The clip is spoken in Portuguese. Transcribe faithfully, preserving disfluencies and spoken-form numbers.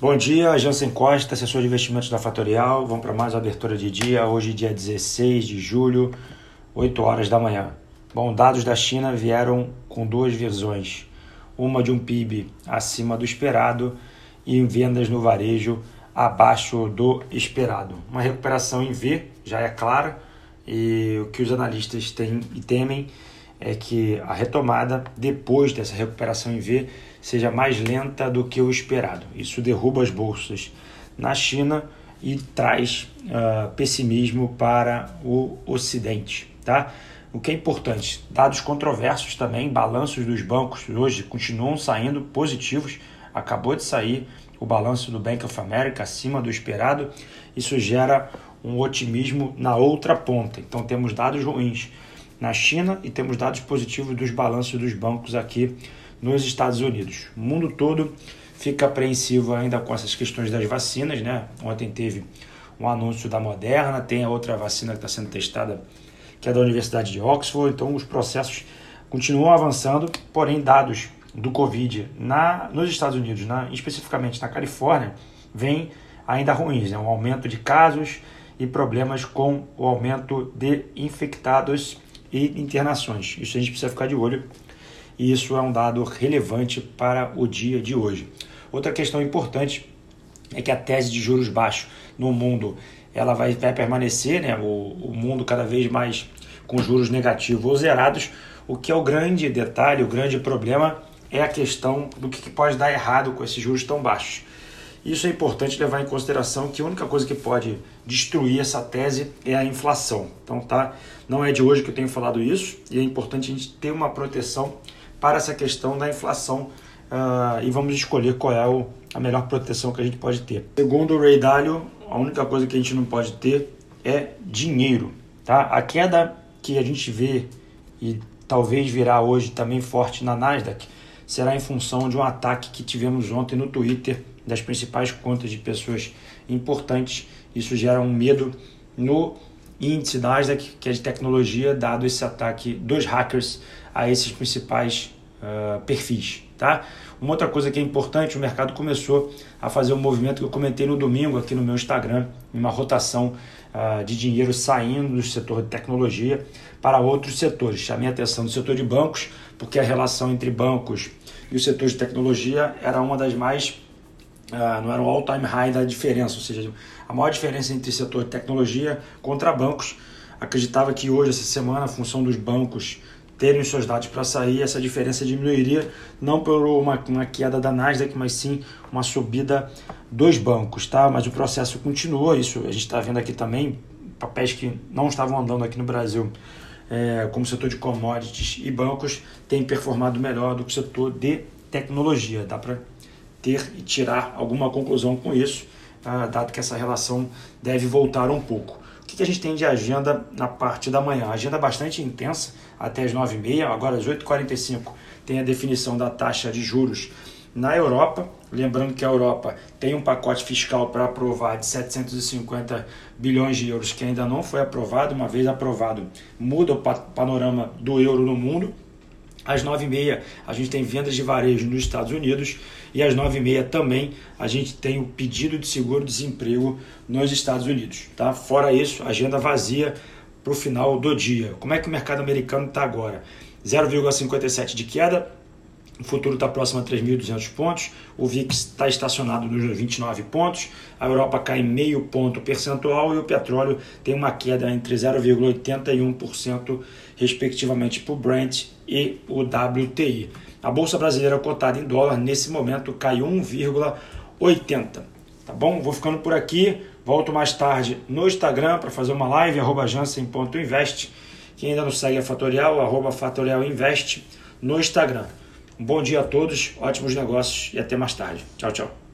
Bom dia, Jansen Costa, assessor de investimentos da Fatorial. Vamos para mais uma abertura de dia, hoje dia dezesseis de julho, oito horas da manhã. Bom, dados da China vieram com duas versões, uma de um P I B acima do esperado e em vendas no varejo abaixo do esperado. Uma recuperação em V, já é clara, e o que os analistas têm e temem é que a retomada depois dessa recuperação em V seja mais lenta do que o esperado. Isso derruba as bolsas na China e traz uh, pessimismo para o Ocidente, tá? O que é importante, dados controversos também, balanços dos bancos hoje continuam saindo positivos. Acabou de sair o balanço do Bank of America acima do esperado. Isso gera um otimismo na outra ponta. Então temos dados ruins na China e temos dados positivos dos balanços dos bancos aqui nos Estados Unidos. O mundo todo fica apreensivo ainda com essas questões das vacinas, né? Ontem teve um anúncio da Moderna, tem a outra vacina que está sendo testada, que é da Universidade de Oxford. Então os processos continuam avançando, porém dados do Covid na, nos Estados Unidos, na, especificamente na Califórnia, vêm ainda ruins, né? Um aumento de casos e problemas com o aumento de infectados e internações. Isso a gente precisa ficar de olho e isso é um dado relevante para o dia de hoje. Outra questão importante é que a tese de juros baixos no mundo ela vai, vai permanecer, né? o, o mundo cada vez mais com juros negativos ou zerados. O que é o grande detalhe, o grande problema é a questão do que pode dar errado com esses juros tão baixos. Isso é importante levar em consideração que a única coisa que pode destruir essa tese é a inflação. Então, tá? Não é de hoje que eu tenho falado isso e é importante a gente ter uma proteção para essa questão da inflação uh, e vamos escolher qual é o, a melhor proteção que a gente pode ter. Segundo o Ray Dalio, a única coisa que a gente não pode ter é dinheiro, tá? A queda que a gente vê e talvez virá hoje também forte na Nasdaq será em função de um ataque que tivemos ontem no Twitter das principais contas de pessoas importantes. Isso gera um medo no índice Nasdaq, que é de tecnologia, dado esse ataque dos hackers a esses principais uh, perfis, tá? Uma outra coisa que é importante, o mercado começou a fazer um movimento que eu comentei no domingo aqui no meu Instagram, uma rotação uh, de dinheiro saindo do setor de tecnologia para outros setores. Chamei a atenção do setor de bancos, porque a relação entre bancos e o setor de tecnologia era uma das mais Uh, não era o all-time high da diferença, ou seja, a maior diferença entre setor de tecnologia contra bancos. Acreditava que hoje, essa semana, a função dos bancos terem os seus dados para sair, essa diferença diminuiria, não por uma, uma queda da Nasdaq, mas sim uma subida dos bancos, tá? Mas o processo continua, isso a gente está vendo aqui também, papéis que não estavam andando aqui no Brasil, é, como o setor de commodities e bancos, tem performado melhor do que o setor de tecnologia, dá para ter e tirar alguma conclusão com isso, dado que essa relação deve voltar um pouco. O que a gente tem de agenda na parte da manhã? Agenda bastante intensa, até as nove e meia, agora às oito e quarenta e cinco tem a definição da taxa de juros na Europa, lembrando que a Europa tem um pacote fiscal para aprovar de setecentos e cinquenta bilhões de euros que ainda não foi aprovado. Uma vez aprovado, muda o panorama do euro no mundo. Às nove e meia a gente tem vendas de varejo nos Estados Unidos e às nove e meia também a gente tem o pedido de seguro-desemprego nos Estados Unidos, tá? Fora isso, agenda vazia para o final do dia. Como é que o mercado americano está agora? zero vírgula cinquenta e sete de queda, o futuro está próximo a três mil e duzentos pontos, o V I X está estacionado nos vinte e nove pontos, a Europa cai meio ponto percentual e o petróleo tem uma queda entre zero vírgula oitenta e um por cento respectivamente para o Brent e o W T I. A Bolsa Brasileira cotada em dólar nesse momento cai um vírgula oitenta, tá bom? Vou ficando por aqui, volto mais tarde no Instagram para fazer uma live, arroba jansen ponto invest, quem ainda não segue a Fatorial, arroba fatorialinvest no Instagram. Um bom dia a todos, ótimos negócios e até mais tarde. Tchau, tchau.